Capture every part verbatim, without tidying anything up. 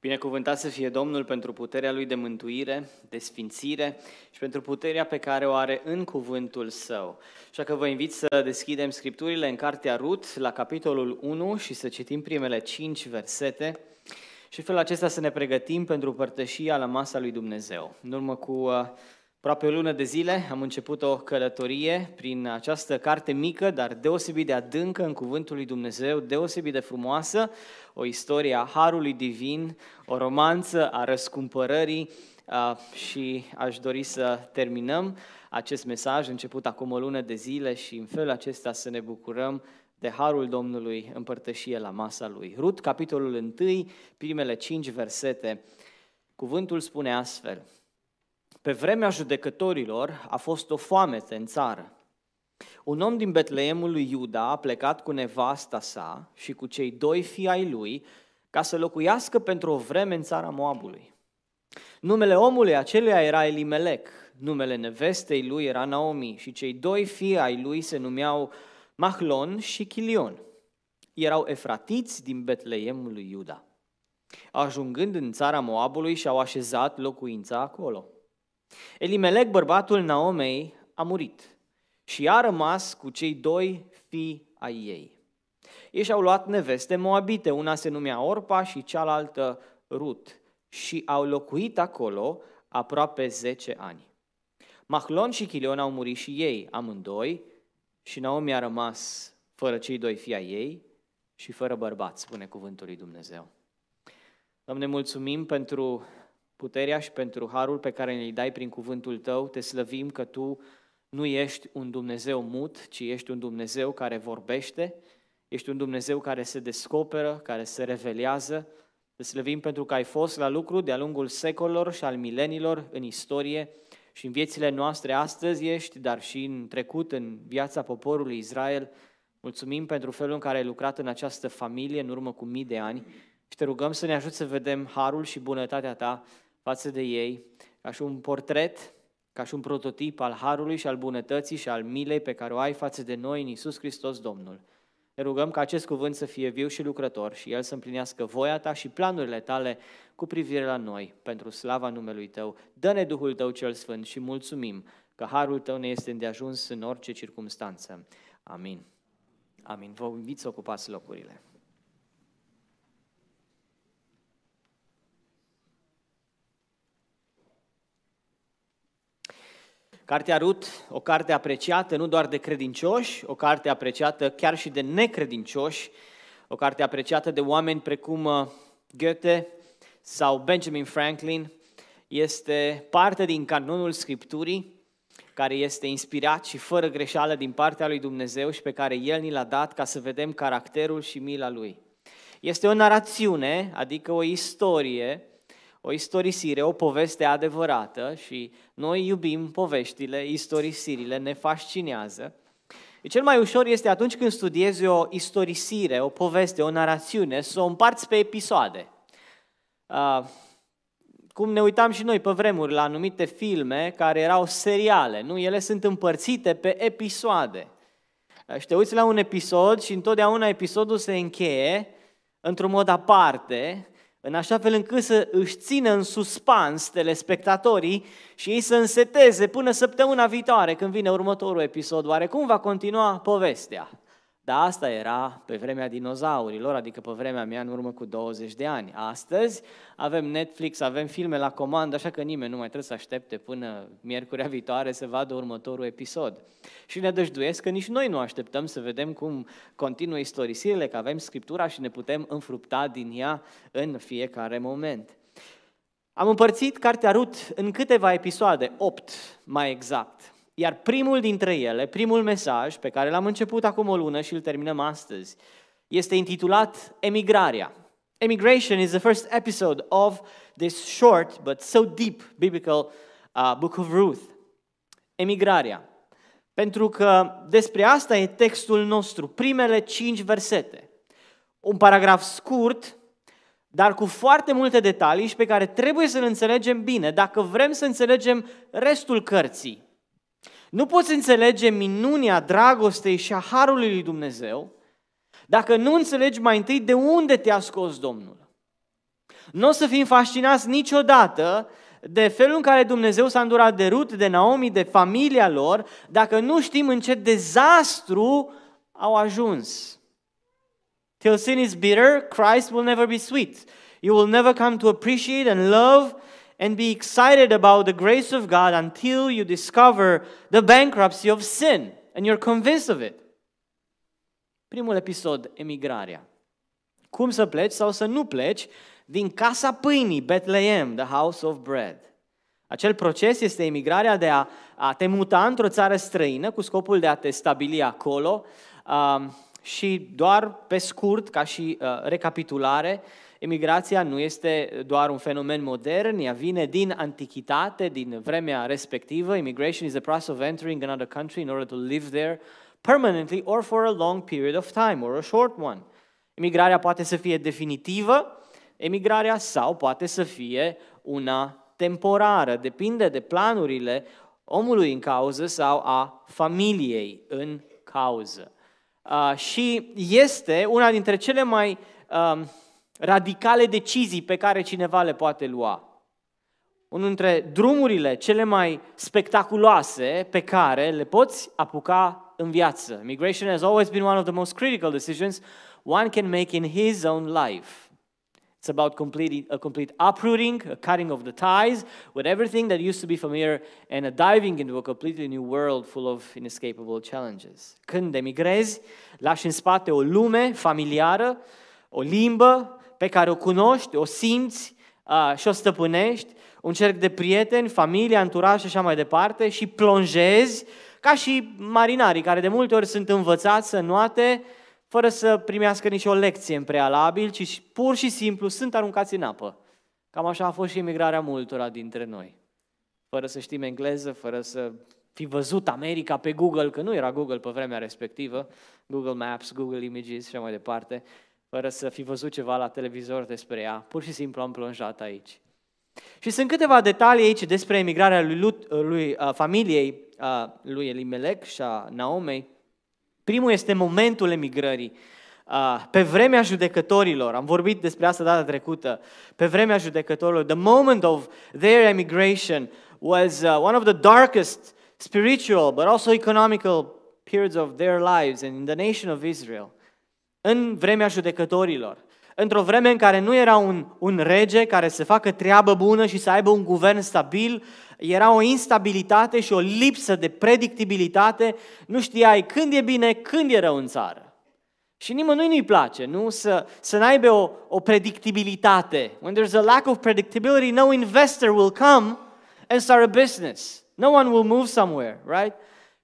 Binecuvântat să fie Domnul pentru puterea Lui de mântuire, de sfințire și pentru puterea pe care o are în cuvântul Său. Așa că vă invit să deschidem Scripturile în Cartea Rut, la capitolul unu și să citim primele cinci versete și în felul acesta să ne pregătim pentru părtășia la masa lui Dumnezeu. În urmă cu aproape o lună de zile am început o călătorie prin această carte mică, dar deosebit de adâncă în cuvântul lui Dumnezeu, deosebit de frumoasă, o istorie a Harului Divin, o romanță a răscumpărării și aș dori să terminăm acest mesaj început acum o lună de zile și în felul acesta să ne bucurăm de Harul Domnului în părtășie la masa Lui. Rut, capitolul unu, primele cinci versete, cuvântul spune astfel: Pe vremea judecătorilor a fost o foamete în țară. Un om din Betleemul lui Iuda a plecat cu nevasta sa și cu cei doi fii ai lui ca să locuiască pentru o vreme în țara Moabului. Numele omului aceluia era Elimelec, numele nevestei lui era Naomi și cei doi fii ai lui se numeau Mahlon și Chilion. Erau efratiți din Betleemul lui Iuda. Ajungând în țara Moabului și-au așezat locuința acolo. Elimelec, bărbatul Naomei, a murit și a rămas cu cei doi fii ai ei. Ei și-au luat neveste moabite, una se numea Orpa și cealaltă Rut, și au locuit acolo aproape zece ani. Mahlon și Chilion au murit și ei, amândoi, și Naomi a rămas fără cei doi fii ai ei și fără bărbați, spune cuvântul lui Dumnezeu. Doamne, mulțumim pentru puterea și pentru harul pe care ne-l dai prin cuvântul Tău. Te slăvim că Tu nu ești un Dumnezeu mut, ci ești un Dumnezeu care vorbește, ești un Dumnezeu care se descoperă, care se revelează. Te slăvim pentru că ai fost la lucru de-a lungul secolelor și al milenilor în istorie și în viețile noastre astăzi ești, dar și în trecut, în viața poporului Israel. Mulțumim pentru felul în care ai lucrat în această familie în urmă cu mii de ani și Te rugăm să ne ajut să vedem harul și bunătatea Ta față de ei, ca și un portret, ca și un prototip al harului și al bunătății și al milei pe care o ai față de noi în Iisus Hristos Domnul. Ne rugăm ca acest cuvânt să fie viu și lucrător și El să împlinească voia Ta și planurile Tale cu privire la noi, pentru slava numelui Tău. Dă-ne Duhul Tău cel Sfânt și mulțumim că harul Tău ne este îndeajuns în orice circunstanță. Amin. Amin. Vă invit să ocupați locurile. Cartea Rut, o carte apreciată nu doar de credincioși, o carte apreciată chiar și de necredincioși, o carte apreciată de oameni precum Goethe sau Benjamin Franklin, este parte din canonul Scripturii, care este inspirat și fără greșeală din partea lui Dumnezeu și pe care El ni l-a dat ca să vedem caracterul și mila Lui. Este o narațiune, adică o istorie, o istorisire, o poveste adevărată și noi iubim poveștile, istorisirile, ne fascinează. Cel mai ușor este atunci când studiezi o istorisire, o poveste, o narațiune, să o împarți pe episoade. Cum ne uitam și noi pe vremuri la anumite filme care erau seriale, nu? Ele sunt împărțite pe episoade. Și te uiți la un episod și întotdeauna episodul se încheie într-un mod aparte, în așa fel încât să își țină în suspans telespectatorii și ei să înseteze până săptămâna viitoare, când vine următorul episod, oare cum va continua povestea. Dar asta era pe vremea dinozaurilor, adică pe vremea mea în urmă cu douăzeci de ani. Astăzi avem Netflix, avem filme la comandă, așa că nimeni nu mai trebuie să aștepte până miercurea viitoare să vadă următorul episod. Și ne dăjduiesc că nici noi nu așteptăm să vedem cum continuă istorisirile, că avem Scriptura și ne putem înfrupta din ea în fiecare moment. Am împărțit cartea Rut în câteva episoade, opt mai exact. Iar primul dintre ele, primul mesaj pe care l-am început acum o lună și îl terminăm astăzi, este intitulat Emigrarea. Emigration is the first episode of this short but so deep biblical uh, book of Ruth. Emigrarea. Pentru că despre asta e textul nostru, primele cinci versete. Un paragraf scurt, dar cu foarte multe detalii și pe care trebuie să-l înțelegem bine dacă vrem să înțelegem restul cărții. Nu poți înțelege minunea dragostei și a harului lui Dumnezeu dacă nu înțelegi mai întâi de unde te-a scos Domnul. Nu o să fim fascinați niciodată de felul în care Dumnezeu s-a îndurat de Rut, de Naomi, de familia lor, dacă nu știm în ce dezastru au ajuns. Till sin is bitter, Christ will never be sweet. You will never come to appreciate and love and be excited about the grace of God until you discover the bankruptcy of sin and you're convinced of it. Primul episod, emigrarea. Cum să pleci sau să nu pleci din casa pâinii, Betleem, the house of bread. Acel proces este emigrarea de a, a te muta într-o țară străină cu scopul de a te stabili acolo uh, și doar pe scurt, ca și uh, recapitulare, emigrația nu este doar un fenomen modern, ea vine din antichitate, din vremea respectivă. Immigration is the process of entering another country in order to live there permanently or for a long period of time or a short one. Emigrarea poate să fie definitivă, emigrarea sau poate să fie una temporară, depinde de planurile omului în cauză sau a familiei în cauză. Uh, și este una dintre cele mai uh, radicale decizii pe care cineva le poate lua. Unul dintre drumurile cele mai spectaculoase pe care le poți apuca în viață. Migration has always been one of the most critical decisions one can make in his own life. It's about complete, a complete uprooting, a cutting of the ties with everything that used to be familiar and a diving into a completely new world full of inescapable challenges. Când emigrezi, lași în spate o lume familiară, o limbă pe care o cunoști, o simți uh, și o stăpânești, un cerc de prieteni, familie, anturaj și așa mai departe și plonjezi ca și marinarii care de multe ori sunt învățați să nuate fără să primească nicio lecție în prealabil, ci pur și simplu sunt aruncați în apă. Cam așa a fost și emigrarea multora dintre noi. Fără să știm engleză, fără să fi văzut America pe Google, că nu era Google pe vremea respectivă, Google Maps, Google Images și așa mai departe, fără să fi văzut ceva la televizor despre ea, pur și simplu am plonjat aici. Și sunt câteva detalii aici despre emigrarea lui, Lut, lui uh, familiei uh, lui Elimelec și a Naomei. Primul este momentul emigrării, pe vremea judecătorilor. Am vorbit despre asta data trecută. Pe vremea judecătorilor, the moment of their emigration was one of the darkest spiritual but also economical periods of their lives and in the nation of Israel. În vremea judecătorilor, într-o vreme în care nu era un, un rege care să facă treabă bună și să aibă un guvern stabil, era o instabilitate și o lipsă de predictibilitate, nu știai când e bine, când e rău în țară. Și nimănui nu-i place, nu? Să, să n-aibă o, o predictibilitate. When there's a lack of predictability, no investor will come and start a business. No one will move somewhere, right?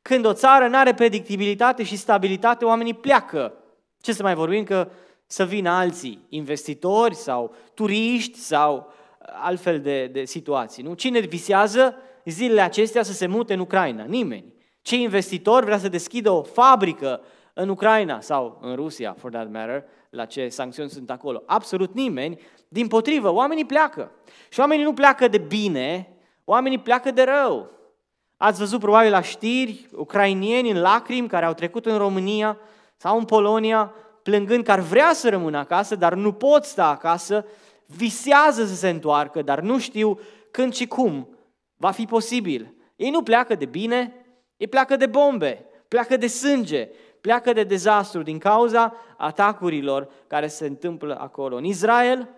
Când o țară n-are predictibilitate și stabilitate, oamenii pleacă. Ce să mai vorbim că să vină alții, investitori sau turiști sau altfel de, de situații. Nu? Cine visează zilele acestea să se mute în Ucraina? Nimeni. Ce investitor vrea să deschidă o fabrică în Ucraina sau în Rusia, for that matter, la ce sancțiuni sunt acolo? Absolut nimeni. Din potrivă, oamenii pleacă. Și oamenii nu pleacă de bine, oamenii pleacă de rău. Ați văzut probabil la știri ucrainieni în lacrimi care au trecut în România sau în Polonia, plângând că ar vrea să rămână acasă, dar nu pot sta acasă, visează să se întoarcă, dar nu știu când și cum va fi posibil. Ei nu pleacă de bine, ei pleacă de bombe, pleacă de sânge, pleacă de dezastru din cauza atacurilor care se întâmplă acolo. În Israel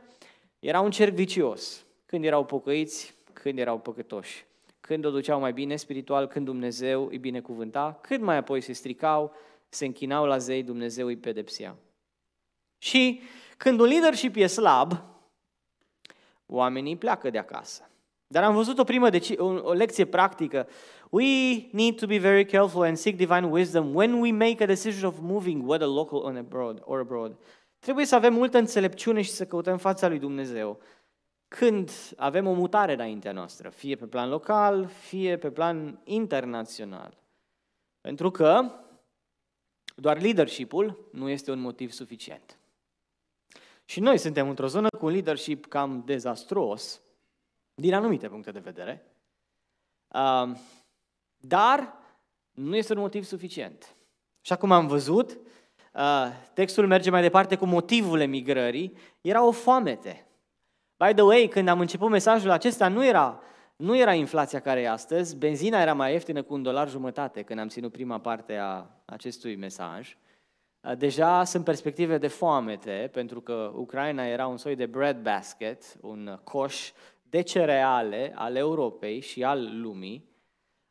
era un cerc vicios, când erau pocăiți, când erau păcătoși, când o duceau mai bine spiritual, când Dumnezeu îi binecuvânta, când mai apoi se stricau, se închinau la zei, Dumnezeu îi pedepsea. Și când un leadership e slab, oamenii pleacă de acasă. Dar am văzut o primă deci- o, o lecție practică. We need to be very careful and seek divine wisdom when we make a decision of moving, whether local or abroad, or abroad. Trebuie să avem multă înțelepciune și să căutăm fața lui Dumnezeu când avem o mutare înaintea noastră, fie pe plan local, fie pe plan internațional. Pentru că doar leadership-ul nu este un motiv suficient. Și noi suntem într-o zonă cu un leadership cam dezastruos, din anumite puncte de vedere, dar nu este un motiv suficient. Și acum am văzut, textul merge mai departe cu motivul emigrării, era o foamete. By the way, când am început mesajul acesta, nu era, nu era inflația care e astăzi, benzina era mai ieftină cu un dolar jumătate când am ținut prima parte a acestui mesaj. Deja sunt perspective de foamete, pentru că Ucraina era un soi de bread basket, un coș de cereale al Europei și al lumii.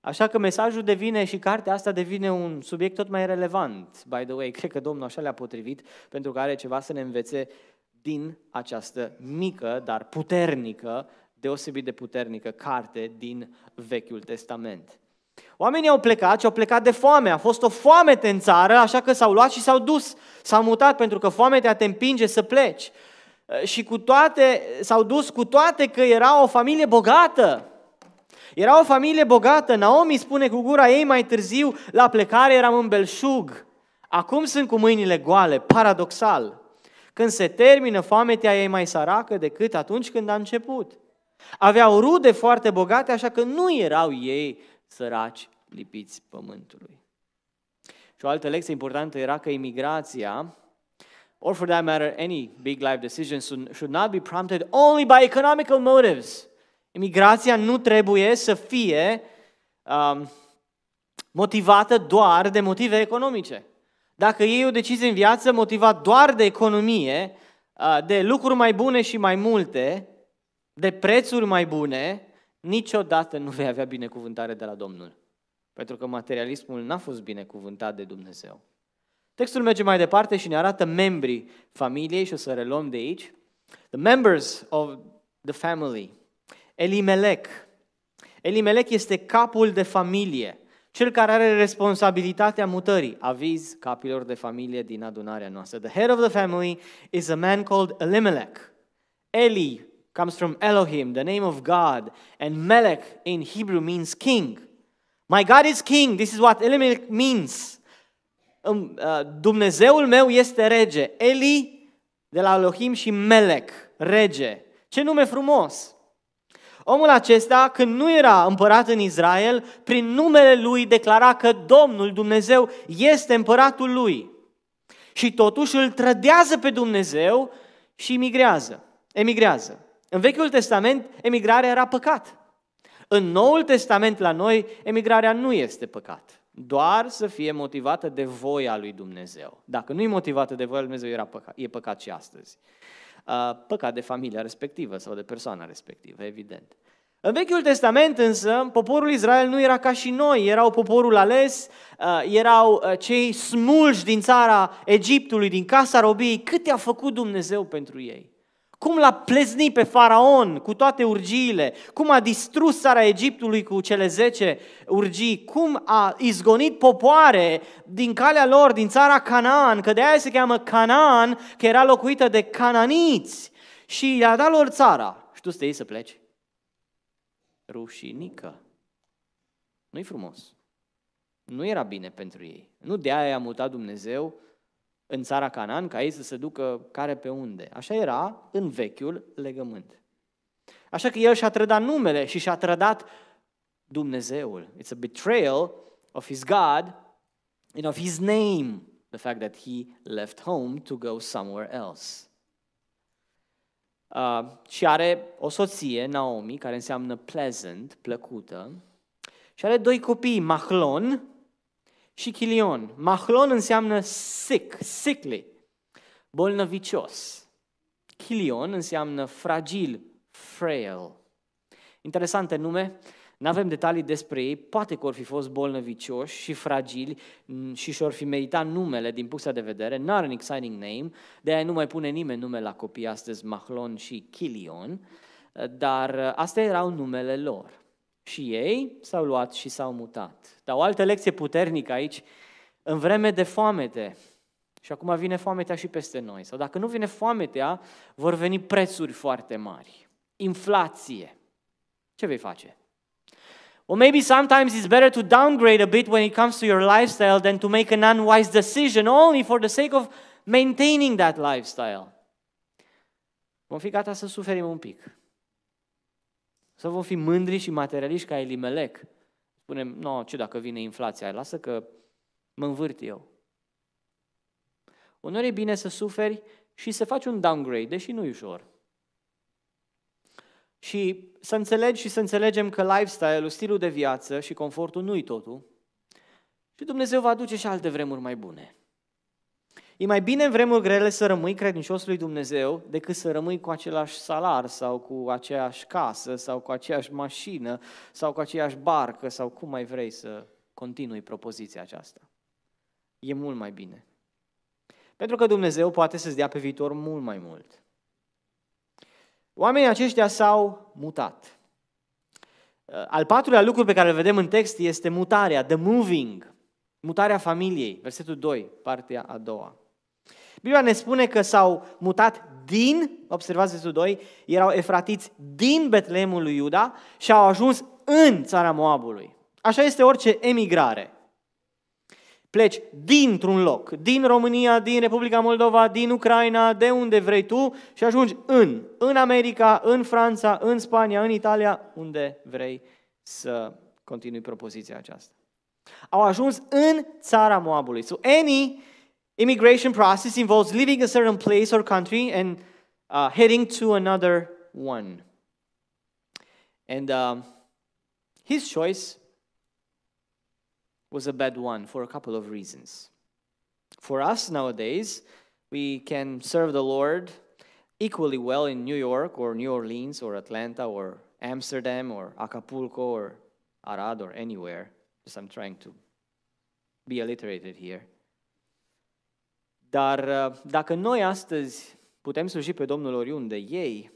Așa că mesajul devine și cartea asta devine un subiect tot mai relevant. By the way, cred că Domnul așa le-a potrivit, pentru că are ceva să ne învețe din această mică, dar puternică, deosebit de puternică carte din Vechiul Testament. Oamenii au plecat și au plecat de foame. A fost o foamete în țară, așa că s-au luat și s-au dus. S-au mutat pentru că foametea te împinge să pleci. Și cu toate, s-au dus cu toate că era o familie bogată. Era o familie bogată. Naomi spune cu gura ei mai târziu, la plecare eram în belșug. Acum sunt cu mâinile goale, paradoxal. Când se termină foametea, ei mai săracă decât atunci când a început. Aveau rude foarte bogate, așa că nu erau ei săraci lipiți pământului. Și o altă lecție importantă era că imigrația, or for that matter, any big life decision should not be prompted only by economical motives. Imigrația nu trebuie să fie um, motivată doar de motive economice. Dacă iei o decizie în viață motivată doar de economie, de lucruri mai bune și mai multe, de prețuri mai bune, niciodată nu vei avea binecuvântare de la Domnul. Pentru că materialismul n-a fost binecuvântat de Dumnezeu. Textul merge mai departe și ne arată membrii familiei și o să reluăm de aici. The members of the family. Elimelec. Elimelec este capul de familie, cel care are responsabilitatea mutării. Aviz capilor de familie din adunarea noastră. The head of the family is a man called Elimelec. Eli comes from Elohim, the name of God, and Melech in Hebrew means king. My God is king. This is what Elimelech means. Dumnezeul meu este rege. Eli de la Elohim și Melech, rege. Ce nume frumos! Omul acesta, când nu era împărat în Israel, prin numele lui declara că Domnul Dumnezeu este împăratul lui. Și totuși îl trădează pe Dumnezeu și emigrează. emigrează. În Vechiul Testament, emigrarea era păcat. În Noul Testament, la noi, emigrarea nu este păcat. Doar să fie motivată de voia lui Dumnezeu. Dacă nu e motivată de voia lui Dumnezeu, era păcat, e păcat și astăzi. Păcat de familia respectivă sau de persoana respectivă, evident. În Vechiul Testament însă, poporul Israel nu era ca și noi, erau poporul ales, erau cei smulși din țara Egiptului, din casa robiei. Cât i-a făcut Dumnezeu pentru ei? Cum l-a pleznit pe faraon cu toate urgiile, cum a distrus țara Egiptului cu cele zece urgii, cum a izgonit popoare din calea lor, din țara Canaan, că de aia se cheamă Canaan, că era locuită de cananiți și i-a dat lor țara. Și tu să te iei să pleci? Rușinică. Nu-i frumos. Nu era bine pentru ei. Nu de aia i-a mutat Dumnezeu în țara Canaan, ca ei să se ducă care pe unde. Așa era în vechiul legământ. Așa că el și-a trădat numele și și-a trădat Dumnezeul. It's a betrayal of his God and of his name, the fact that he left home to go somewhere else. Uh, și are o soție, Naomi, care înseamnă pleasant, plăcută, și are doi copii, Mahlon și Chilion. Mahlon înseamnă sick, sickly, bolnăvicios. Chilion înseamnă fragil, frail. Interesante nume, n-avem detalii despre ei, poate că or fi fost bolnăvicioși și fragili și și-or fi meritat numele din punctul de vedere, not an exciting name, de-aia nu mai pune nimeni nume la copii astăzi, Mahlon și Chilion, dar astea erau numele lor. Și ei s-au luat și s-au mutat. Dar o altă lecție puternică aici, în vreme de foamete, și acum vine foametea și peste noi, sau dacă nu vine foametea, vor veni prețuri foarte mari, inflație. Ce vei face? Well, maybe sometimes it's better to downgrade a bit when it comes to your lifestyle than to make an unwise decision only for the sake of maintaining that lifestyle. Vom fi gata să suferim un pic. Să vom fi mândri și materialiști ca Elimelec. Spunem, nu, no, ce dacă vine inflația? Lasă că mă învârt eu. Uneori e bine să suferi și să faci un downgrade, deși nu e ușor. Și să înțelegi și să înțelegem că lifestyle-ul, stilul de viață și confortul nu-i totul. Și Dumnezeu va aduce și alte vremuri mai bune. E mai bine în vremuri grele să rămâi credincios lui Dumnezeu decât să rămâi cu același salar sau cu aceeași casă sau cu aceeași mașină sau cu aceeași barcă sau cum mai vrei să continui propoziția aceasta. E mult mai bine. Pentru că Dumnezeu poate să-ți dea pe viitor mult mai mult. Oamenii aceștia s-au mutat. Al patrulea lucru pe care îl vedem în text este mutarea, the moving, mutarea familiei, versetul doi, partea a doua. Biblia ne spune că s-au mutat din, observați versetul doi, erau efratiți din Betleemul lui Iuda și au ajuns în țara Moabului. Așa este orice emigrare. Pleci dintr-un loc, din România, din Republica Moldova, din Ucraina, de unde vrei tu și ajungi în, în America, în Franța, în Spania, în Italia, unde vrei să continui propoziția aceasta. Au ajuns în țara Moabului. So any immigration process involves leaving a certain place or country and uh, heading to another one. And uh, his choice was a bad one for a couple of reasons. For us nowadays, we can serve the Lord equally well in New York or New Orleans or Atlanta or Amsterdam or Acapulco or Arad or anywhere. Just I'm trying to be alliterated here. Dar dacă noi astăzi putem sluji pe Domnul oriunde, ei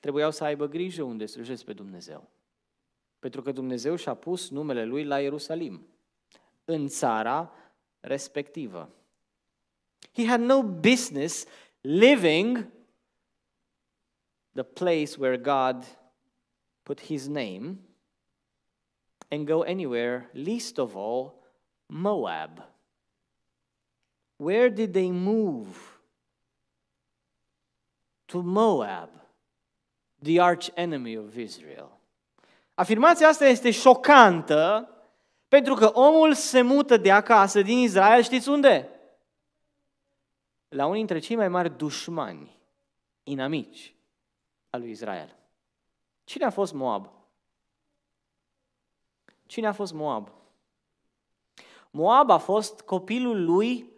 trebuiau să aibă grijă unde slujesc pe Dumnezeu. Pentru că Dumnezeu și-a pus numele Lui la Ierusalim, în țara respectivă. He had no business living the place where God put His name and go anywhere, least of all, Moab. Where did they move? To Moab, the arch enemy of Israel. Afirmația asta este șocantă pentru că omul se mută de acasă din Israel, știți unde? La unul dintre cei mai mari dușmani, inamici, al lui Israel. Cine a fost Moab? Cine a fost Moab? Moab a fost copilul lui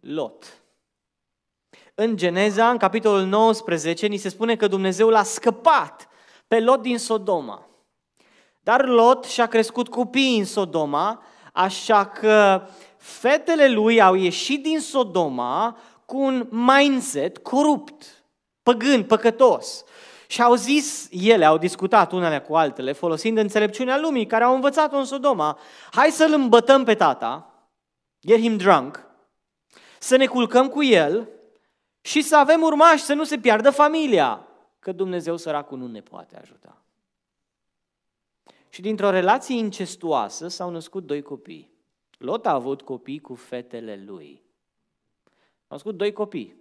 Lot. În Geneza, în capitolul nouăsprezece, ni se spune că Dumnezeu l-a scăpat pe Lot din Sodoma. Dar Lot și-a crescut copiii în Sodoma, așa că fetele lui au ieșit din Sodoma cu un mindset corupt, păgân, păcătos. Și au zis, ele au discutat unele cu altele, folosind înțelepciunea lumii, care au învățat-o în Sodoma, hai să-l îmbătăm pe tata, get him drunk, să ne culcăm cu el și să avem urmași, să nu se piardă familia, că Dumnezeu săracul nu ne poate ajuta. Și dintr-o relație incestuoasă s-au născut doi copii. Lot a avut copii cu fetele lui. S-au născut doi copii.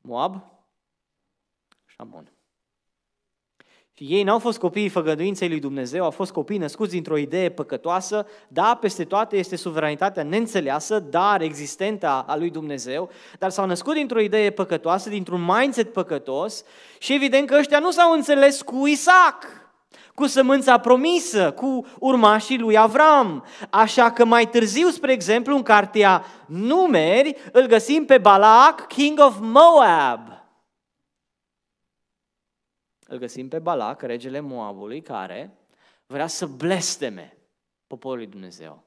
Moab și Amon. Și ei n-au fost copiii făgăduinței lui Dumnezeu, au fost copii născuți dintr-o idee păcătoasă. Da, peste toate este suveranitatea neînțeleasă, dar existentă a lui Dumnezeu, dar s-au născut dintr-o idee păcătoasă, dintr-un mindset păcătos și evident că ăștia nu s-au înțeles cu Isaac, cu sămânța promisă, cu urmașii lui Avram. Așa că mai târziu, spre exemplu, în cartea Numeri, îl găsim pe Balak, king of Moab. Îl găsim pe Balak, regele Moabului, care vrea să blesteme poporul lui Dumnezeu.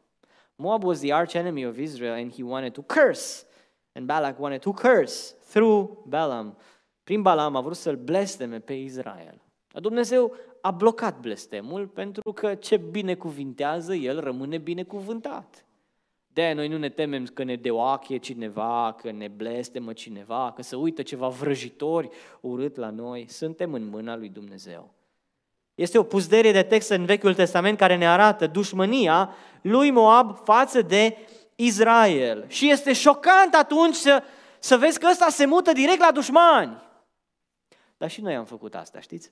Moab was the arch enemy of Israel and he wanted to curse. And Balak wanted to curse through Balaam. Prin Balaam a vrut să-l blesteme pe Israel. Dar Dumnezeu a blocat blestemul pentru că ce binecuvintează, el rămâne binecuvântat. De-aia noi nu ne temem că ne deoachie cineva, că ne blestemă cineva, că se uită ceva vrăjitori urât la noi. Suntem în mâna lui Dumnezeu. Este o puzderie de text în Vechiul Testament care ne arată dușmânia lui Moab față de Israel. Și este șocant atunci să, să vezi că ăsta se mută direct la dușmani. Dar și noi am făcut asta, știți?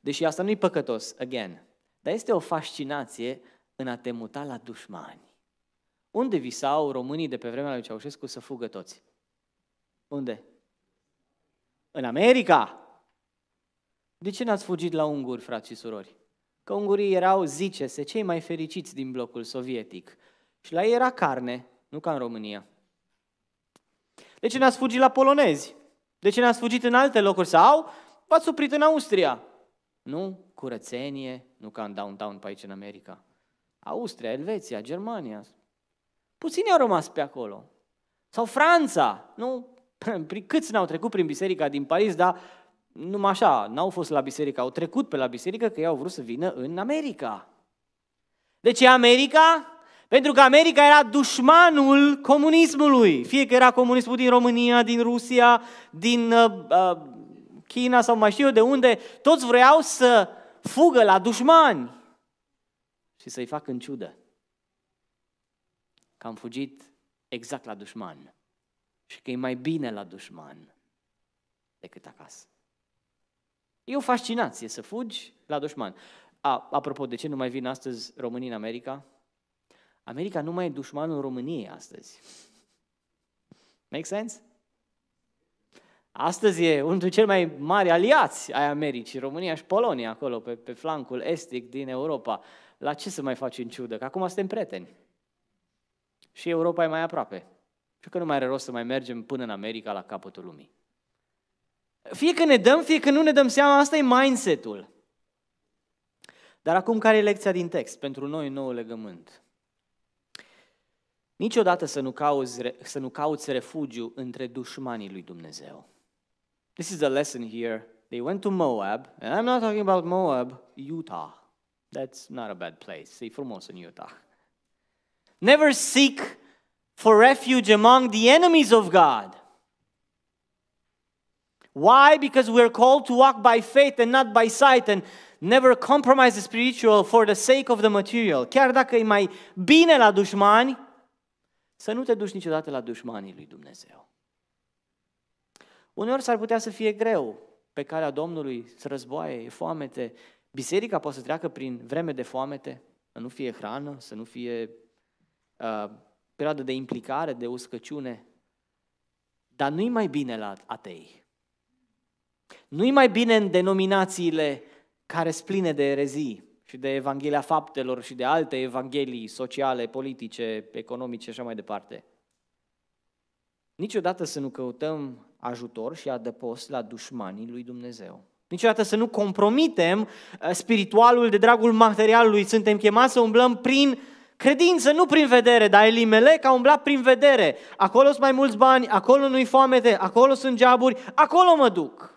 Deși asta nu-i păcătos, again, dar este o fascinație în a te muta la dușmani. Unde visau românii de pe vremea lui Ceaușescu să fugă toți? Unde? În America! De ce n-ați fugit la unguri, frați și surori? Că ungurii erau, zice-se, cei mai fericiți din blocul sovietic. Și la ei era carne, nu ca în România. De ce n-ați fugit la polonezi? De ce n-ați fugit în alte locuri? Sau v-ați oprit în Austria? Nu curățenie, nu ca în downtown pe aici în America. Austria, Elveția, Germania. Puțini au rămas pe acolo. Sau Franța. Nu? Câți n-au trecut prin biserica din Paris, dar numai așa, n-au fost la biserică, au trecut pe la biserică că ei au vrut să vină în America. De ce America? Pentru că America era dușmanul comunismului. Fie că era comunismul din România, din Rusia, din uh, China sau mai știu eu de unde, toți vreau să fugă la dușmani și să-i facă în ciudă. Că am fugit exact la dușman și că e mai bine la dușman decât acasă. E o fascinație să fugi la dușman. A, apropo, de ce nu mai vin astăzi românii în America? America nu mai e dușmanul României astăzi. Make sense? Astăzi e unul dintre cei mai mari aliați ai Americii, România și Polonia, acolo, pe, pe flancul estic din Europa. La ce să mai faci în ciudă? Că acum suntem prieteni. Și Europa e mai aproape. Și că nu mai are rost să mai mergem până în America, la capătul lumii. Fie că ne dăm, fie că nu ne dăm seama, asta e mindset-ul. Dar acum care e lecția din text pentru noi în noul legământ? Niciodată să nu cauți, să nu cauți refugiu între dușmanii lui Dumnezeu. This is the lesson here. They went to Moab, and I'm not talking about Moab, Utah. That's not a bad place. E frumos în Utah. Never seek for refuge among the enemies of God. Why? Because we are called to walk by faith and not by sight and never compromise the spiritual for the sake of the material. Chiar dacă e mai bine la dușmani, să nu te duci niciodată la dușmanii lui Dumnezeu. Uneori s-ar putea să fie greu pe calea Domnului, să războaie, foamete. Biserica poate să treacă prin vreme de foamete, să nu fie hrană, să nu fie uh, perioadă de implicare, de uscăciune. Dar nu-i mai bine la atei. Nu-i mai bine în denominațiile care sunt pline de erezii și de Evanghelia Faptelor și de alte evanghelii sociale, politice, economice și așa mai departe. Niciodată să nu căutăm ajutor și adăpost la dușmanii lui Dumnezeu. Niciodată să nu compromitem spiritualul de dragul materialului. Suntem chemați să umblăm prin credință, nu prin vedere, dar Elimelec a umblat prin vedere. Acolo sunt mai mulți bani, acolo nu-i foamete, acolo sunt geaburi, acolo mă duc.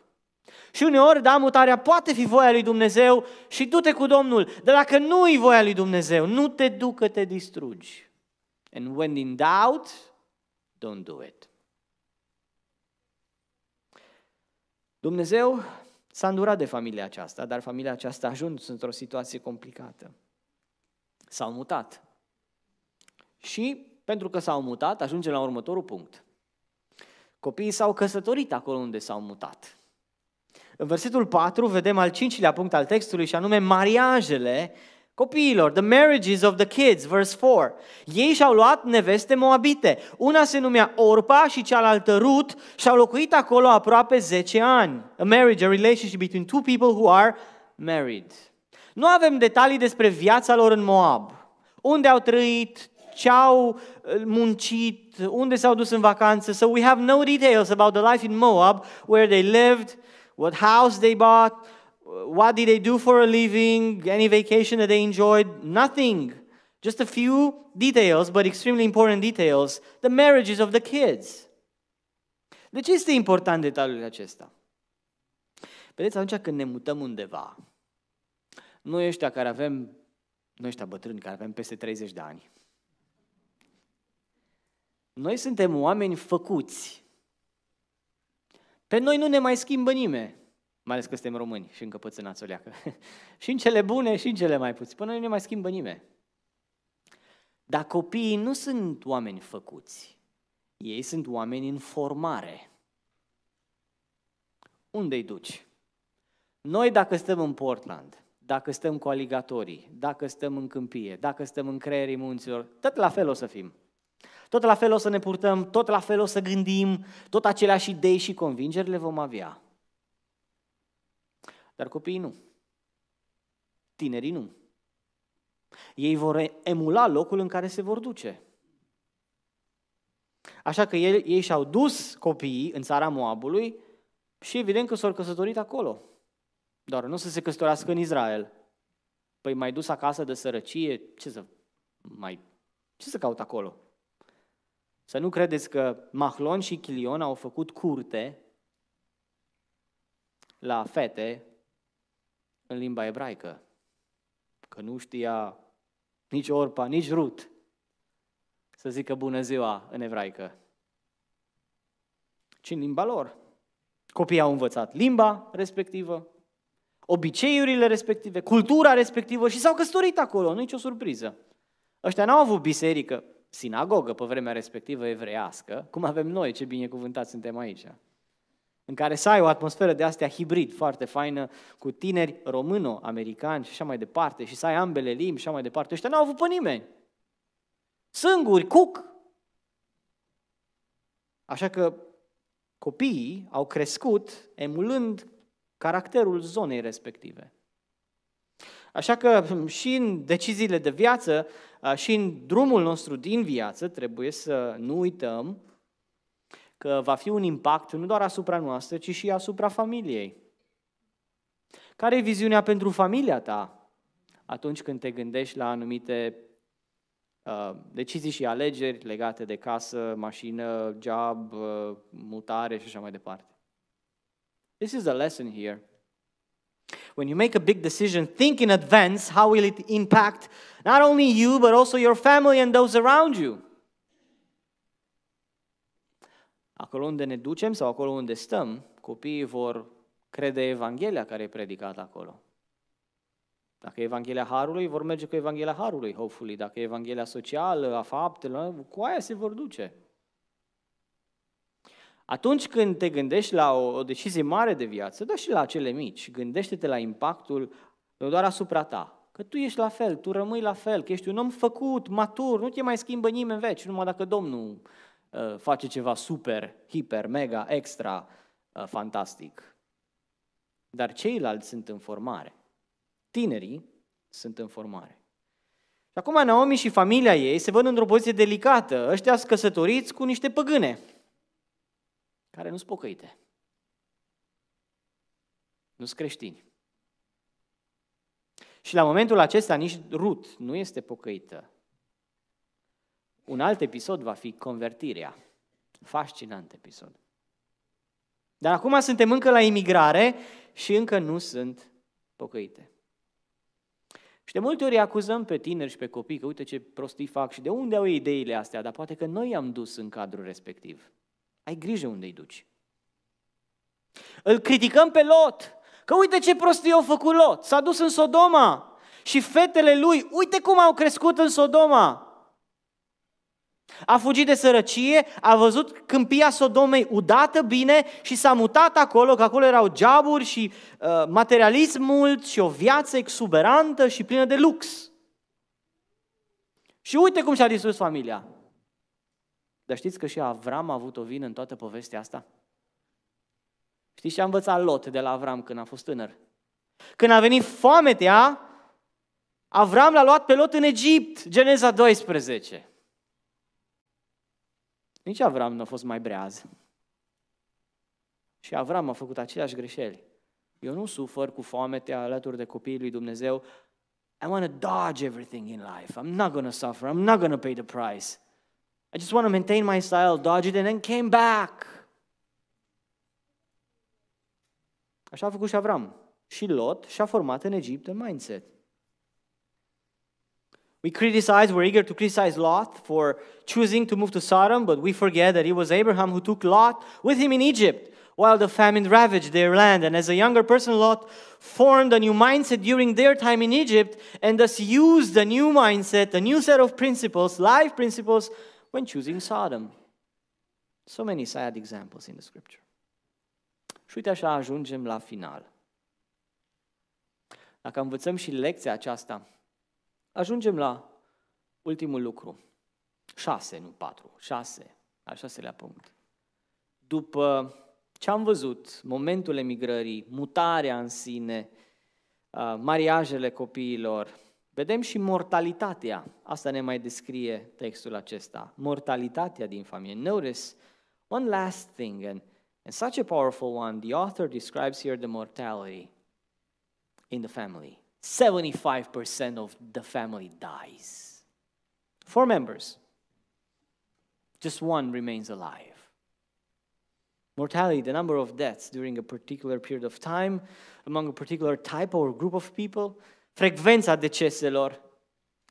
Și uneori, da, mutarea poate fi voia lui Dumnezeu și du-te cu Domnul. Dar dacă nu e voia lui Dumnezeu, nu te duc că te distrugi. And when in doubt, don't do it. Dumnezeu s-a îndurat de familia aceasta, dar familia aceasta a ajuns într-o situație complicată. S-au mutat. Și pentru că s-au mutat, ajungem la următorul punct. Copiii s-au căsătorit acolo unde s-au mutat. În versetul patru vedem al cincilea punct al textului și anume mariajele copiilor, the marriages of the kids, verse four. Ei și-au luat neveste moabite, una se numea Orpa și cealaltă Rut și-au locuit acolo aproape zece ani. A marriage, a relationship between two people who are married. Nu avem detalii despre viața lor în Moab, unde au trăit, ce-au muncit, unde s-au dus în vacanță, so we have no details about the life in Moab, where they lived, what house they bought, what did they do for a living, any vacation that they enjoyed, nothing. Just a few details, but extremely important details, the marriages of the kids. De ce este important detaliul acesta? Vedeți, atunci când ne mutăm undeva, noi ăștia care avem, noi ăștia bătrâni care avem peste treizeci de ani, noi suntem oameni făcuți. Pe noi nu ne mai schimbă nimeni, mai ales că suntem români și încăpățânați o leacă. Și în cele bune și în cele mai puțin. Pe noi nu ne mai schimbă nimeni. Dar copiii nu sunt oameni făcuți. Ei sunt oameni în formare. Unde-i duci? Noi dacă stăm în Portland, dacă stăm cu aligatorii, dacă stăm în câmpie, dacă stăm în creierii munților, tot la fel o să fim. Tot la fel o să ne purtăm, tot la fel o să gândim, tot aceleași idei și convingeri le vom avea. Dar copiii nu. Tinerii nu. Ei vor emula locul în care se vor duce. Așa că ei, ei și-au dus copiii în țara Moabului și evident că s-au căsătorit acolo. Doar nu să se căsătorească în Israel. Păi mai dus acasă de sărăcie, ce să mai ce să caut acolo? Să nu credeți că Mahlon și Chilion au făcut curte la fete în limba ebraică, că nu știa nici Orpa, nici Rut să zică bună ziua în ebraică, ci în limba lor. Copiii au învățat limba respectivă, obiceiurile respective, cultura respectivă și s-au căsătorit acolo, nu-i nicio surpriză. Ăștia n-au avut biserică, sinagogă pe vremea respectivă evreiască, cum avem noi, ce binecuvântați suntem aici, în care să ai o atmosferă de astea hibrid, foarte faină, cu tineri româno-americani și așa mai departe, și să ai ambele limbi și așa mai departe. Ăștia n-au avut pe nimeni. Sânguri, cuc. Așa că copiii au crescut emulând caracterul zonei respective. Așa că și în deciziile de viață, și în drumul nostru din viață, trebuie să nu uităm că va fi un impact nu doar asupra noastră, ci și asupra familiei. Care e viziunea pentru familia ta atunci când te gândești la anumite uh, decizii și alegeri legate de casă, mașină, job, uh, mutare și așa mai departe? This is the lesson here. When you make a big decision, think in advance how will it impact not only you, but also your family and those around you. Acolo unde ne ducem sau acolo unde stăm, copiii vor crede Evanghelia care e predicată acolo. Dacă e Evanghelia Harului, vor merge cu Evanghelia Harului, hopefully. Dacă e Evanghelia Socială, a Faptelor, cu aia se vor duce. Atunci când te gândești la o, o decizie mare de viață, dar și la cele mici, gândește-te la impactul nu doar asupra ta, că tu ești la fel, tu rămâi la fel, că ești un om făcut, matur, nu te mai schimbă nimeni în veci, numai dacă Domnul face ceva super, hiper, mega, extra, fantastic. Dar ceilalți sunt în formare. Tinerii sunt în formare. Și acum Naomi și familia ei se văd într-o poziție delicată. Ăștia sunt căsătoriți cu niște păgâne, care nu sunt pocăite. Nu sunt creștini. Și la momentul acesta nici Rut nu este pocăită. Un alt episod va fi convertirea. Fascinant episod. Dar acum suntem încă la imigrare și încă nu sunt pocăite. Și de multe ori acuzăm pe tineri și pe copii că uite ce prostii fac și de unde au ideile astea, dar poate că noi i-am dus în cadrul respectiv. Ai grijă unde îi duci. Îl criticăm pe Lot, că uite ce prostii au făcut Lot, s-a dus în Sodoma și fetele lui, uite cum au crescut în Sodoma. A fugit de sărăcie, a văzut câmpia Sodomei udată bine și s-a mutat acolo, că acolo erau geaburi și uh, materialism mult și o viață exuberantă și plină de lux. Și uite cum și-a distrus familia. Dar știți că și Avram a avut o vină în toată povestea asta? Știți ce a învățat Lot de la Avram când a fost tânăr? Când a venit foametea, Avram l-a luat pe Lot în Egipt, Geneza doisprezece. Nici Avram nu a fost mai breaz. Și Avram a făcut aceleași greșeli. Eu nu sufăr cu foametea alături de copiii lui Dumnezeu. I want to dodge everything in life. I'm not going to suffer. I'm not going to pay the price. I just want to maintain my style, dodge it, and then came back. Așa a făcut și Avram. Și Lot și-a format în Egipt un mindset. We criticize, we're eager to criticize Lot for choosing to move to Sodom, but we forget that it was Abraham who took Lot with him in Egypt while the famine ravaged their land. And as a younger person, Lot formed a new mindset during their time in Egypt and thus used a new mindset, a new set of principles, life principles, when choosing Sodom. So many sad examples in the scripture. Și uite așa ajungem la final. Dacă învățăm și lecția aceasta, ajungem la ultimul lucru. șase, nu patru, șase, al șaselea punct. După ce am văzut, momentul emigrării, mutarea în sine, mariajele copiilor, vedem și mortalitatea. Asta ne mai descrie textul acesta. Mortalitatea din familie. Notice one last thing, and, and such a powerful one. The author describes here the mortality in the family. seventy-five percent of the family dies. Four members. Just one remains alive. Mortality, the number of deaths during a particular period of time, among a particular type or group of people, frecvența deceselor,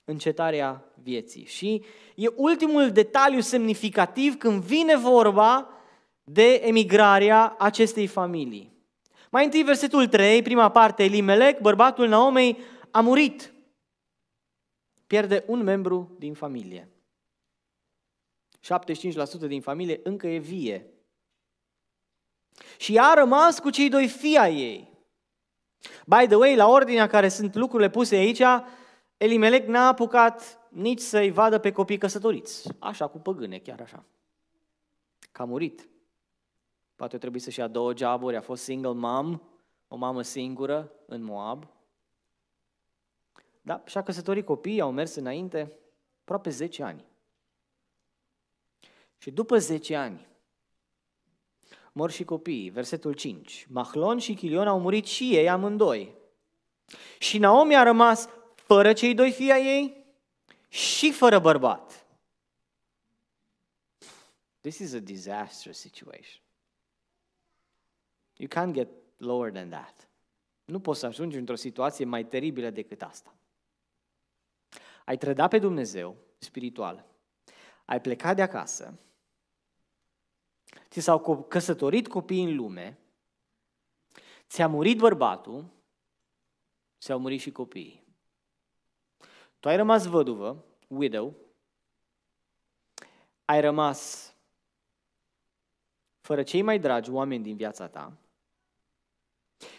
încetarea vieții. Și e ultimul detaliu semnificativ când vine vorba de emigrarea acestei familii. Mai întâi versetul trei, prima parte, Elimelec, bărbatul Naomei, a murit. Pierde un membru din familie. șaptezeci și cinci la sută din familie încă e vie. Și a rămas cu cei doi fii ai ei. By the way, la ordinea care sunt lucrurile puse aici, Elimelec n-a apucat nici să-i vadă pe copii căsătoriți. Așa, cu păgâne, chiar așa. Că a murit. Poate trebuie să-și ia două geaburi, a fost single mom, o mamă singură în Moab. Da, și-a căsătorit copiii, au mers înainte aproape zece ani. Și după zece ani, mor și copiii. Versetul cinci. Mahlon și Chilion au murit și ei amândoi. Și Naomi a rămas fără cei doi fii ai ei și fără bărbat. This is a disastrous situation. You can't get lower than that. Nu poți să ajungi într-o situație mai teribilă decât asta. Ai trădat pe Dumnezeu spiritual. Ai plecat de acasă. Ți s-au căsătorit copiii în lume, ți-a murit bărbatul, ți-au murit și copiii. Tu ai rămas văduvă, widow, ai rămas fără cei mai dragi oameni din viața ta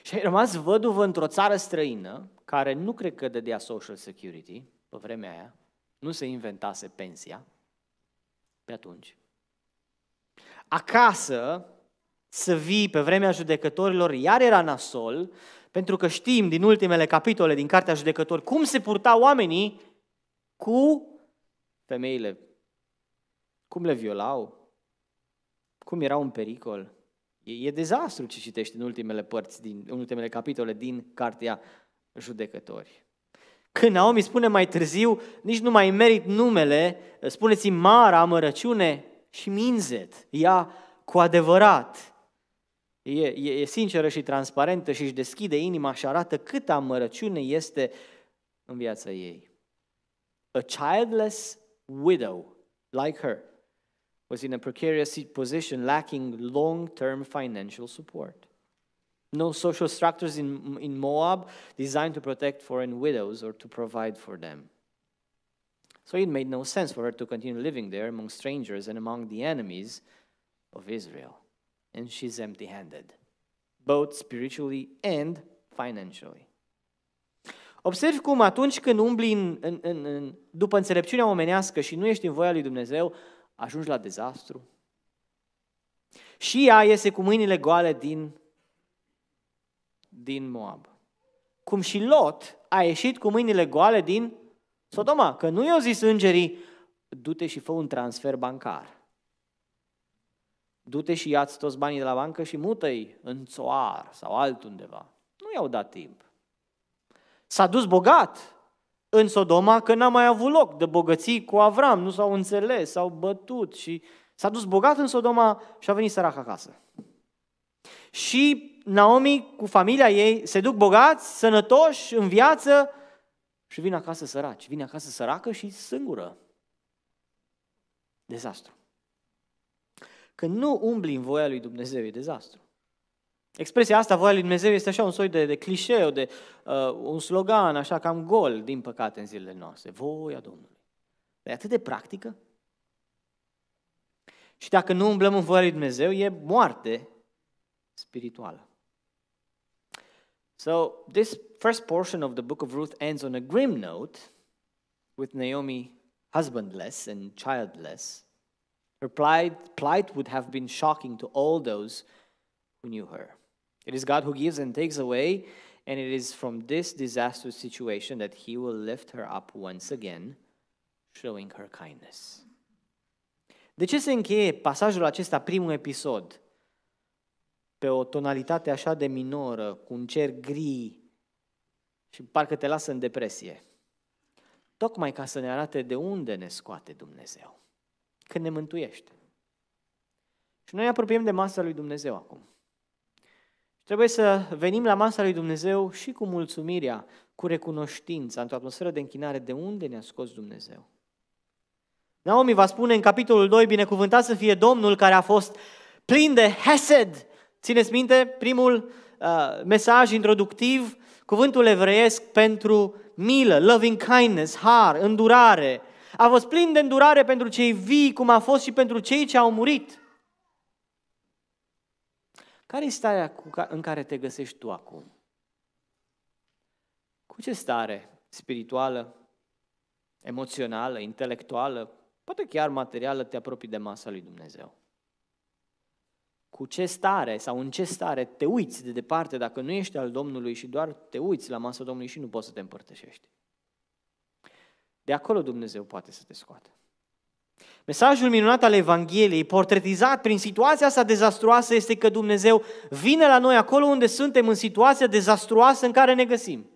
și ai rămas văduvă într-o țară străină, care nu cred că dădea social security pe vremea aia, nu se inventase pensia pe atunci. Acasă să vii pe vremea judecătorilor iar era nasol, pentru că știm din ultimele capitole din Cartea Judecători cum se purtau oamenii cu femeile, cum le violau, cum erau în pericol. E, e dezastru ce citești în ultimele părți, din, în ultimele capitole din Cartea Judecători. Când Naomi spune mai târziu, nici nu mai merit numele, spuneți marea amărăciune, și minzet, ea cu adevărat, e, e, e sinceră și transparentă și își deschide inima și arată câtă amărăciune este în viața ei. A childless widow like her was in a precarious position lacking long-term financial support. No social structures in, in Moab designed to protect foreign widows or to provide for them. So it made no sense for her to continue living there among strangers and among the enemies of Israel. And she's empty-handed, both spiritually and financially. Observ cum atunci când umbli în, în, în, în, după înțelepciunea omenească și nu ești în voia lui Dumnezeu, ajungi la dezastru. Și ea iese cu mâinile goale din, din Moab. Cum și Lot a ieșit cu mâinile goale din Sodoma, că nu i-au zis îngerii, du-te și fă un transfer bancar. Du-te și ia-ți toți banii de la bancă și mută-i în Țoar sau altundeva. Nu i-au dat timp. S-a dus bogat în Sodoma că n-a mai avut loc de bogății cu Avram, nu s-au înțeles, s-au bătut și s-a dus bogat în Sodoma și a venit sărac acasă. Și Naomi cu familia ei se duc bogați, sănătoși, în viață, și vine acasă săraci, vine acasă săracă și singură. Dezastru. Când nu umbli în voia lui Dumnezeu, e dezastru. Expresia asta, voia lui Dumnezeu, este așa un soi de, de clișeu, de uh, un slogan, așa cam gol, din păcate, în zilele noastre. Voia Domnului. Dar e atât de practică. Și dacă nu umblăm în voia lui Dumnezeu, e moarte spirituală. So, this first portion of the book of Ruth ends on a grim note, with Naomi husbandless and childless. Her plight, plight would have been shocking to all those who knew her. It is God who gives and takes away, and it is from this disastrous situation that he will lift her up once again, showing her kindness. De ce se încheie pasajul acesta, primul episod, pe o tonalitate așa de minoră, cu un cer gri și parcă te lasă în depresie? Tocmai ca să ne arate de unde ne scoate Dumnezeu când ne mântuiește. Și noi ne apropiem de masa lui Dumnezeu acum. Trebuie să venim la masa lui Dumnezeu și cu mulțumirea, cu recunoștința, într-o atmosferă de închinare, de unde ne-a scos Dumnezeu. Naomi va spune în capitolul doi, binecuvântat să fie Domnul care a fost plin de hesed. Țineți minte primul uh, mesaj introductiv, cuvântul evreiesc pentru milă, loving kindness, har, îndurare. A fost plin de îndurare pentru cei vii, cum a fost și pentru cei ce au murit. Care e starea în care te găsești tu acum? Cu ce stare spirituală, emoțională, intelectuală, poate chiar materială, te apropii de masa lui Dumnezeu? Cu ce stare sau în ce stare te uiți de departe dacă nu ești al Domnului și doar te uiți la masa Domnului și nu poți să te împărtășești? De acolo Dumnezeu poate să te scoată. Mesajul minunat al Evangheliei, portretizat prin situația asta dezastruoasă, este că Dumnezeu vine la noi acolo unde suntem, în situația dezastruoasă în care ne găsim.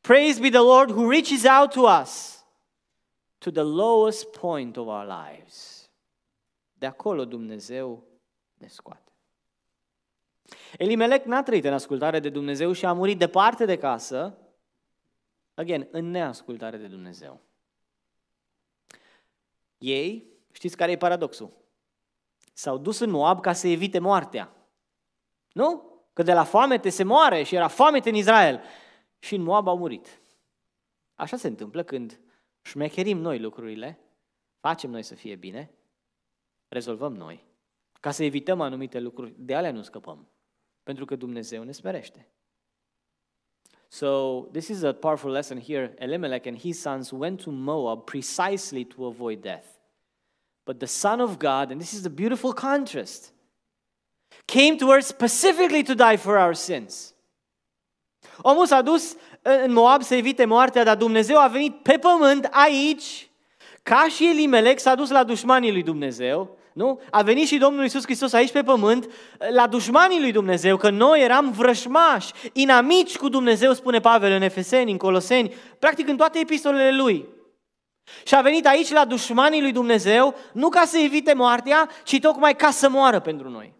Praise be the Lord who reaches out to us, to the lowest point of our lives. De acolo Dumnezeu ne scoate. Elimelec n-a trăit în ascultare de Dumnezeu și a murit departe de casă, again, în neascultare de Dumnezeu. Ei, știți care e paradoxul? S-au dus în Moab ca să evite moartea. Nu? Că de la foamete se moare și era foamete în Israel. Și în Moab au murit. Așa se întâmplă când șmecherim noi lucrurile, facem noi să fie bine, rezolvăm noi, ca să evităm anumite lucruri, de alea nu scăpăm, pentru că Dumnezeu ne smerește. So this is a powerful lesson here. Elimelech and his sons went to Moab precisely to avoid death. But the Son of God, and this is the beautiful contrast, came to earth specifically to die for our sins. Omul s-a dus în Moab să evite moartea, dar Dumnezeu a venit pe pământ aici, ca și Elimelec s-a dus la dușmanii lui Dumnezeu. Nu? A venit și Domnul Iisus Hristos aici pe pământ la dușmanii lui Dumnezeu, că noi eram vrășmași, inamici cu Dumnezeu, spune Pavel în Efeseni, în Coloseni, practic în toate epistolele lui. Și a venit aici la dușmanii lui Dumnezeu, nu ca să evite moartea, ci tocmai ca să moară pentru noi.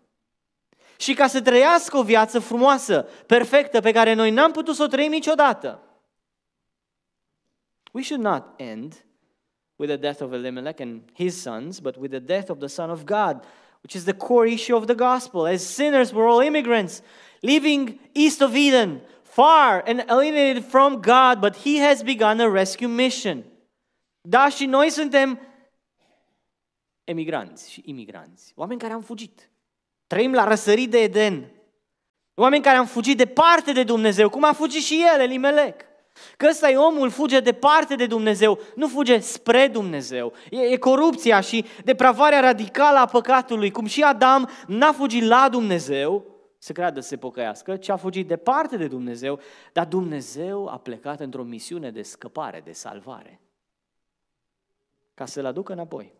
Și ca să trăiască o viață frumoasă, perfectă, pe care noi n-am putut să o trăim niciodată. We should not end with the death of Elimelech and his sons, but with the death of the Son of God, which is the core issue of the gospel. As sinners, we're all immigrants, living east of Eden, far and alienated from God, but he has begun a rescue mission. Da, și noi suntem emigranți și imigranți, oameni care am fugit. Trăim la răsărit de Eden, oameni care am fugit departe de Dumnezeu, cum a fugit și el, Elimelec. Că ăsta e omul, fuge departe de Dumnezeu, nu fuge spre Dumnezeu. E, e corupția și depravarea radicală a păcatului, cum și Adam n-a fugit la Dumnezeu, să creadă să se pocăiască, ci a fugit departe de Dumnezeu, dar Dumnezeu a plecat într-o misiune de scăpare, de salvare, ca să-l aducă înapoi.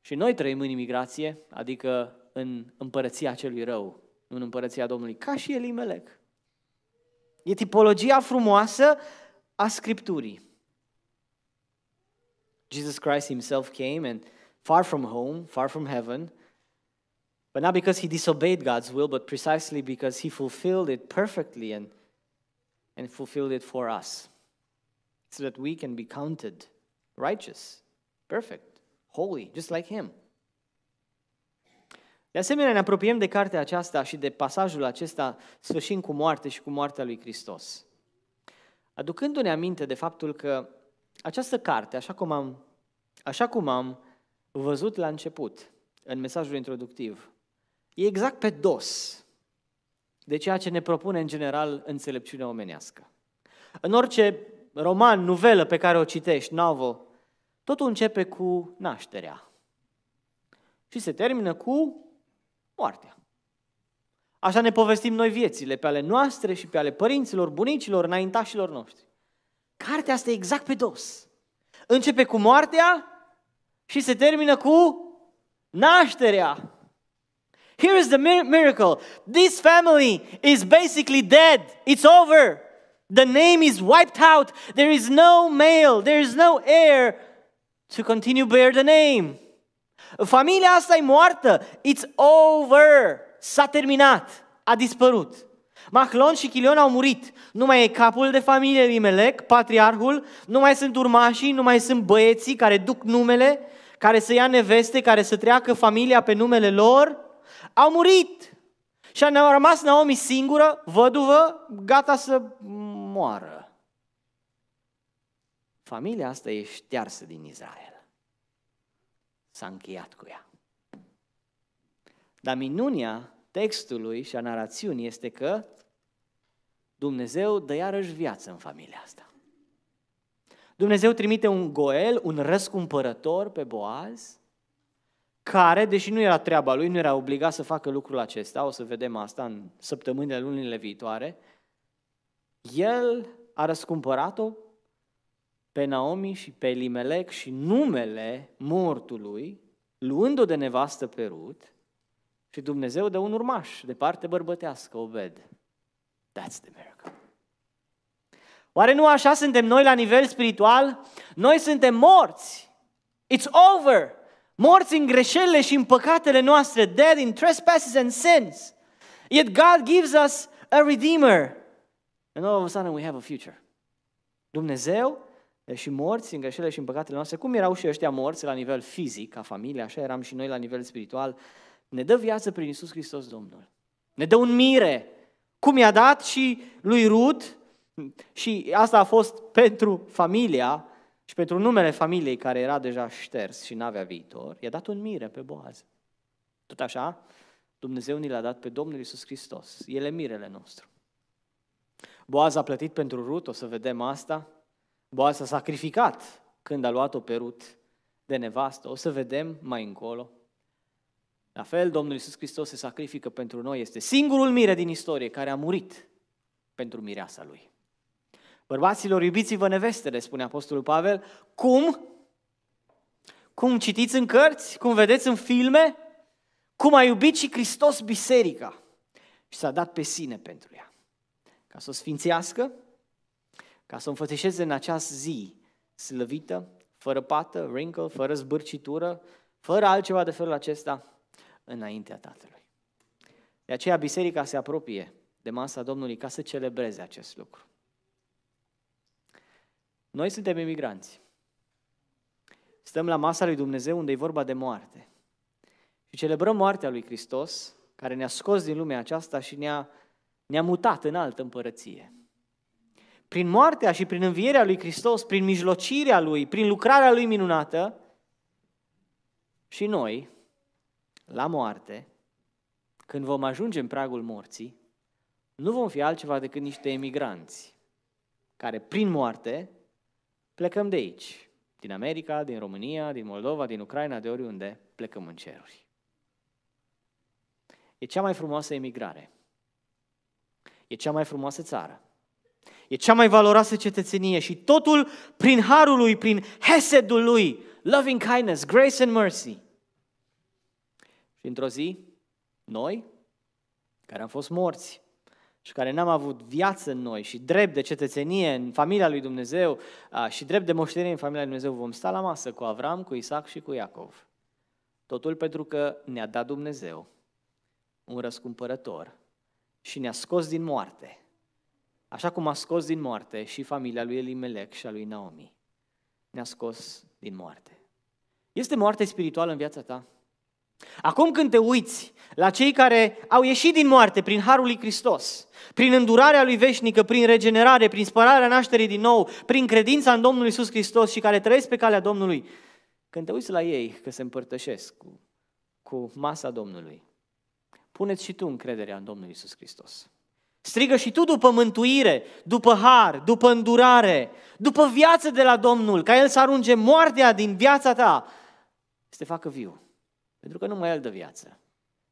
Și noi trăim în imigrație, adică în împărăția celui rău, în împărăția Domnului, ca și Elimelec. E tipologia frumoasă a Scripturii. Jesus Christ himself came and far from home, far from heaven, but not because he disobeyed God's will, but precisely because he fulfilled it perfectly and, and fulfilled it for us, so that we can be counted righteous, perfect, holy, just like him. De asemenea, ne apropiem de cartea aceasta și de pasajul acesta, sfârșind cu moarte și cu moartea lui Hristos, aducându-ne aminte de faptul că această carte, așa cum am, așa cum am văzut la început, în mesajul introductiv, e exact pe dos de ceea ce ne propune în general înțelepciunea omenească. În orice roman, novelă pe care o citești, novel, totul începe cu nașterea și se termină cu moartea. Așa ne povestim noi viețile, pe ale noastre și pe ale părinților, bunicilor, înaintașilor noștri. Cartea asta e exact pe dos. Începe cu moartea și se termină cu nașterea. Here is the miracle. This family is basically dead. It's over. The name is wiped out. There is no male. There is no heir to continue bear the name. Familia asta e moartă. It's over. S-a terminat. A dispărut. Mahlon și Chilion au murit. Nu mai e capul de familie Elimelec, patriarhul. Nu mai sunt urmașii, nu mai sunt băieții care duc numele, care să ia neveste, care să treacă familia pe numele lor. Au murit. Și a rămas Naomi singură, văduvă, gata să moară. Familia asta e ștearsă din Israel. S-a încheiat cu ea. Dar minunia textului și a narațiunii este că Dumnezeu dă iarăși viață în familia asta. Dumnezeu trimite un goel, un răscumpărător pe Boaz, care, deși nu era treaba lui, nu era obligat să facă lucrul acesta, o să vedem asta în săptămânile, lunile viitoare, el a răscumpărat-o pe Naomi și pe Elimelec și numele mortului, luând-o de nevastă pe Rut, și Dumnezeu dă un urmaș de parte bărbătească, Obed. That's the miracle. Oare nu așa suntem noi la nivel spiritual? Noi suntem morți. It's over. Morți în greșelile și în păcatele noastre, dead in trespasses and sins. Yet God gives us a Redeemer. And all of a sudden we have a future. Dumnezeu, deși morți în greșelile și în păcatele noastre, cum erau și ăștia morți la nivel fizic, ca familie, așa eram și noi la nivel spiritual, ne dă viață prin Iisus Hristos Domnul. Ne dă un mire, cum i-a dat și lui Rut, și asta a fost pentru familia și pentru numele familiei care era deja șters și n-avea viitor, i-a dat un mire pe Boaz. Tot așa, Dumnezeu ni l-a dat pe Domnul Iisus Hristos. El e mirele nostru. Boaz a plătit pentru Rut, o să vedem asta. Boaz s-a sacrificat când a luat-o pe Rut de nevastă, o să vedem mai încolo. La fel, Domnul Iisus Hristos se sacrifică pentru noi, este singurul mire din istorie care a murit pentru mireasa lui. Bărbaților, iubiți-vă nevestele, spune Apostolul Pavel. Cum? Cum citiți în cărți? Cum vedeți în filme? Cum a iubit și Hristos biserica și s-a dat pe sine pentru ea. Ca să o sfințească, ca să o înfățișeze în această zi slăvită, fără pată, wrinkle, fără zbârcitură, fără altceva de felul acesta, înaintea Tatălui. De aceea biserica se apropie de masa Domnului ca să celebreze acest lucru. Noi suntem imigranți. Stăm la masa lui Dumnezeu unde e vorba de moarte. Și celebrăm moartea lui Hristos, care ne-a scos din lumea aceasta și ne-a, ne-a mutat în altă împărăție. Prin moartea și prin învierea lui Hristos, prin mijlocirea lui, prin lucrarea lui minunată, și noi, la moarte, când vom ajunge în pragul morții, nu vom fi altceva decât niște emigranți, care prin moarte plecăm de aici, din America, din România, din Moldova, din Ucraina, de oriunde, plecăm în ceruri. E cea mai frumoasă emigrare. E cea mai frumoasă țară. E cea mai valoroasă cetățenie și totul prin harul lui, prin hesedul lui, loving kindness, grace and mercy. Și într-o zi, noi, care am fost morți și care n-am avut viață în noi și drept de cetățenie în familia lui Dumnezeu și drept de moștenire în familia lui Dumnezeu, vom sta la masă cu Avram, cu Isaac și cu Iacov. Totul pentru că ne-a dat Dumnezeu un răscumpărător și ne-a scos din moarte, așa cum a scos din moarte și familia lui Elimelec și a lui Naomi. Ne-a scos din moarte. Este moarte spirituală în viața ta? Acum când te uiți la cei care au ieșit din moarte prin harul lui Hristos, prin îndurarea lui veșnică, prin regenerare, prin spărarea nașterii din nou, prin credința în Domnul Iisus Hristos și care trăiesc pe calea Domnului, când te uiți la ei că se împărtășesc cu, cu masa Domnului, pune-ți și tu încrederea în Domnul Iisus Hristos. Strigă și tu după mântuire, după har, după îndurare, după viață de la Domnul, ca El să arunce moartea din viața ta, să te facă viu. Pentru că numai El dă viață.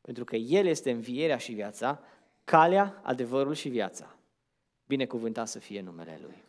pentru că El este învierea și viața, calea, adevărul și viața. Binecuvântat să fie numele Lui.